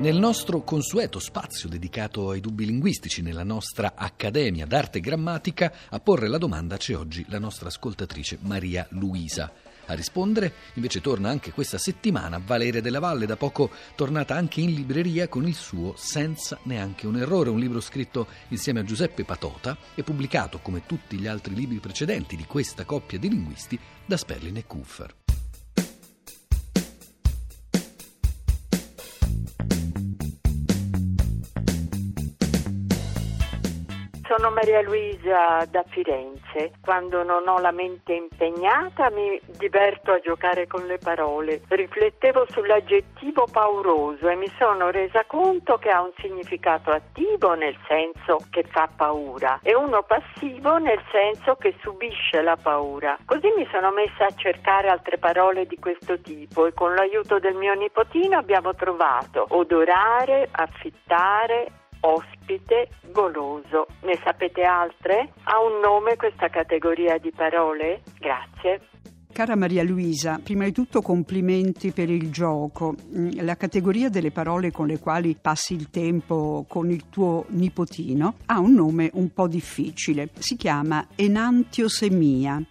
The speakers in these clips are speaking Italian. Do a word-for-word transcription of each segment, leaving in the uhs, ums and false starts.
Nel nostro consueto spazio dedicato ai dubbi linguistici nella nostra Accademia d'Arte e Grammatica, a porre la domanda c'è oggi la nostra ascoltatrice Maria Luisa. A rispondere invece torna anche questa settimana Valeria della Valle, da poco tornata anche in libreria con il suo Senza neanche un errore, un libro scritto insieme a Giuseppe Patota e pubblicato, come tutti gli altri libri precedenti di questa coppia di linguisti, da Sperling e Kupfer. Sono Maria Luisa da Firenze. Quando non ho la mente impegnata mi diverto a giocare con le parole. Riflettevo sull'aggettivo pauroso e mi sono resa conto che ha un significato attivo nel senso che fa paura e uno passivo nel senso che subisce la paura. Così mi sono messa a cercare altre parole di questo tipo e con l'aiuto del mio nipotino abbiamo trovato odorare, affittare, ospite, goloso. Ne sapete altre? Ha un nome questa categoria di parole? Grazie. Cara Maria Luisa, prima di tutto complimenti per il gioco. La categoria delle parole con le quali passi il tempo con il tuo nipotino ha un nome un po' difficile. Si chiama enantiosemia.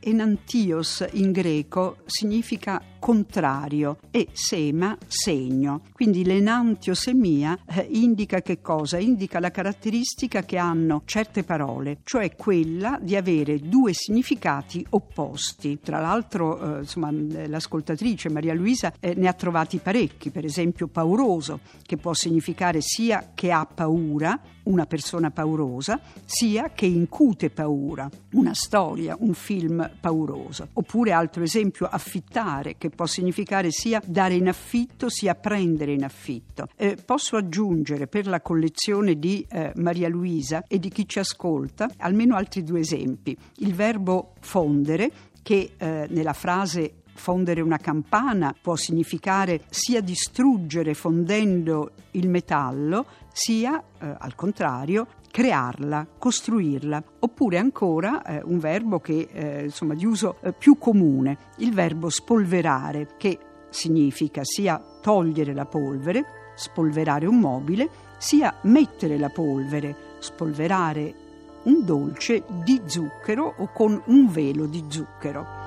Enantios in greco significa contrario e sema segno, quindi l'enantiosemia indica che cosa? Indica la caratteristica che hanno certe parole, cioè quella di avere due significati opposti. Tra l'altro eh, insomma, l'ascoltatrice Maria Luisa eh, ne ha trovati parecchi, per esempio pauroso, che può significare sia che ha paura, una persona paurosa, sia che incute paura, una storia, un film pauroso. Oppure altro esempio, affittare, che può significare sia dare in affitto sia prendere in affitto. Eh, posso aggiungere per la collezione di eh, Maria Luisa e di chi ci ascolta almeno altri due esempi. Il verbo fondere, che eh, nella frase fondere una campana può significare sia distruggere fondendo il metallo, sia, eh, al contrario, crearla, costruirla. Oppure ancora eh, un verbo che eh, insomma di uso eh, più comune, il verbo spolverare, che significa sia togliere la polvere, spolverare un mobile, sia mettere la polvere, spolverare un dolce di zucchero o con un velo di zucchero.